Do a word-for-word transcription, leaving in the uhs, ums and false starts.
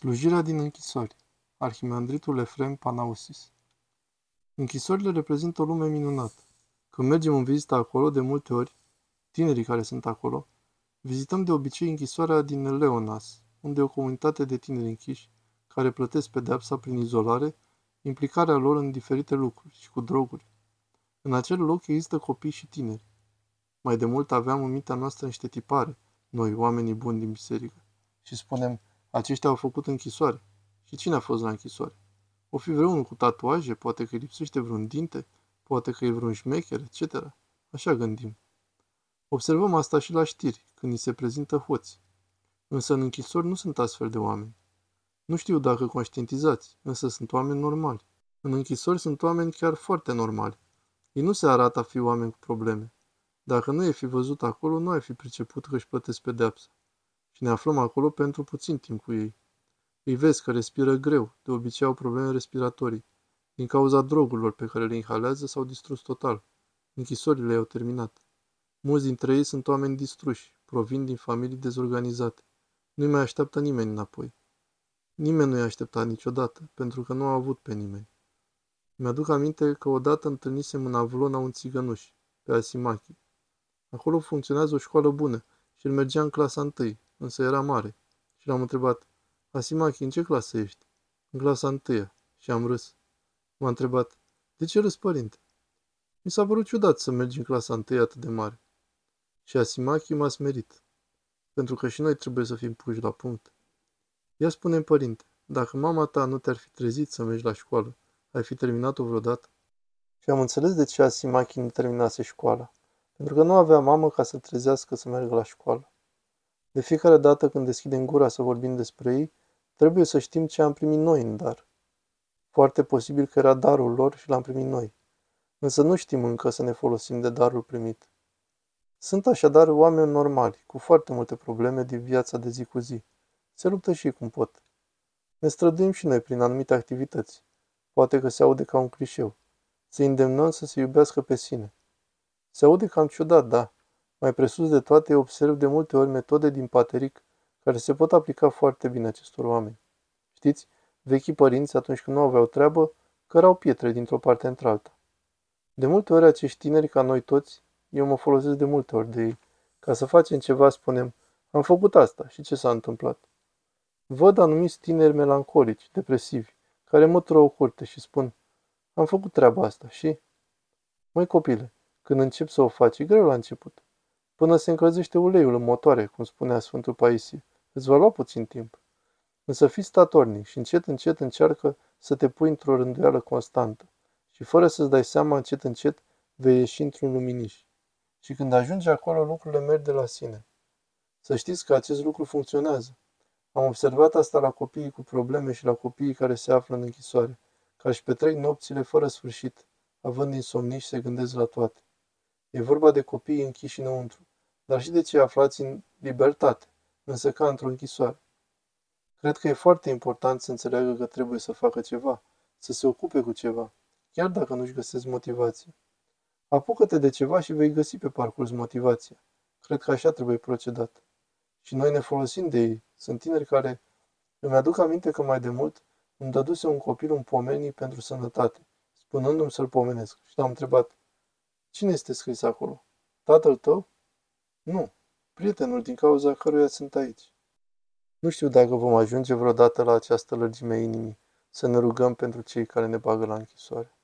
Slujirea din închisori. Arhimandritul Efrem Panaousis. Închisorile reprezintă o lume minunată. Când mergem în vizită acolo, de multe ori, tinerii care sunt acolo, vizităm de obicei închisoarea din Leonas, unde e o comunitate de tineri închiși, care plătesc pedeapsa prin izolare, implicarea lor în diferite lucruri și cu droguri. În acel loc există copii și tineri. Mai de mult aveam în mintea noastră niște tipare, noi, oamenii buni din biserică, și spunem, aceștia au făcut închisoare. Și cine a fost la închisoare? O fi vreunul cu tatuaje, poate că lipsește vreun dinte, poate că e vreun șmecher, et cetera. Așa gândim. Observăm asta și la știri, când ni se prezintă hoți. Însă în închisori nu sunt astfel de oameni. Nu știu dacă conștientizați, însă sunt oameni normali. În închisori sunt oameni chiar foarte normali. Ei nu se arată a fi oameni cu probleme. Dacă nu ai fi văzut acolo, nu ai fi priceput că își plătesc pedeapsa. Și ne aflăm acolo pentru puțin timp cu ei. Îi vezi că respiră greu, de obicei au probleme respiratorii, din cauza drogurilor pe care le inhalează sau distrus total. Închisorile i-au terminat. Mulți dintre ei sunt oameni distruși, provin din familii dezorganizate. Nu-i mai așteaptă nimeni înapoi. Nimeni nu-i aștepta niciodată, pentru că nu a avut pe nimeni. Mi-aduc aminte că odată întâlnisem în Avulona un țigănuș, pe Asimachi. Acolo funcționează o școală bună și el mergea în clasa întâi, însă era mare. Și l-am întrebat, Asimachi, în ce clasă ești? În clasa întâia. Și am râs. M-a întrebat, de ce râs, părinte? Mi s-a părut ciudat să mergi în clasa întâia atât de mare. Și Asimachi m-a smerit, pentru că și noi trebuie să fim puși la punct. Ia spune-mi, părinte, dacă mama ta nu te-ar fi trezit să mergi la școală, ai fi terminat-o vreodată? Și am înțeles de ce Asimachi nu terminase școala, pentru că nu avea mamă ca să trezească să meargă la școală. De fiecare dată când deschidem gura să vorbim despre ei, trebuie să știm ce am primit noi în dar. Foarte posibil că era darul lor și l-am primit noi, însă nu știm încă să ne folosim de darul primit. Sunt așadar oameni normali, cu foarte multe probleme din viața de zi cu zi. Se luptă și cum pot. Ne străduim și noi prin anumite activități. Poate că se aude ca un clișeu. Se îndemnăm să se iubească pe sine. Se aude cam ciudat, da. Mai presus de toate, observ de multe ori metode din pateric care se pot aplica foarte bine acestor oameni. Știți, vechii părinți, atunci când nu aveau treabă, cărau pietre dintr-o parte într-alta. De multe ori acești tineri, ca noi toți, eu mă folosesc de multe ori de ei. Ca să facem ceva, spunem, am făcut asta și ce s-a întâmplat. Văd anumiți tineri melancolici, depresivi, care mătură o curte și spun, am făcut treaba asta și... Măi copile, când încep să o faci, e greu la început. Până se încălzește uleiul în motoare, cum spunea Sfântul Paisie, îți va lua puțin timp. Însă fii statornic și încet, încet încearcă să te pui într-o rânduială constantă și fără să-ți dai seama, încet, încet vei ieși într-un luminiș. Și când ajungi acolo, lucrurile merg de la sine. Să știți că acest lucru funcționează. Am observat asta la copiii cu probleme și la copiii care se află în închisoare, care își petrec nopțile fără sfârșit, având insomnii și se gândesc la toate. E vorba de copiii închiși înăuntru, dar și de cei aflați în libertate, însă ca într-o închisoare. Cred că e foarte important să înțeleagă că trebuie să facă ceva, să se ocupe cu ceva, chiar dacă nu-și găsesc motivație. Apucă-te de ceva și vei găsi pe parcurs motivația. Cred că așa trebuie procedat. Și noi ne folosim de ei. Sunt tineri care... Îmi aduc aminte că mai de mult îmi dăduse un copil un pomenii pentru sănătate, spunându-mi să-l pomenesc. Și l-am întrebat, cine este scris acolo? Tatăl tău? Nu. Prietenul din cauza căruia sunt aici. Nu știu dacă vom ajunge vreodată la această lărgime inimii, să ne rugăm pentru cei care ne bagă la închisoare.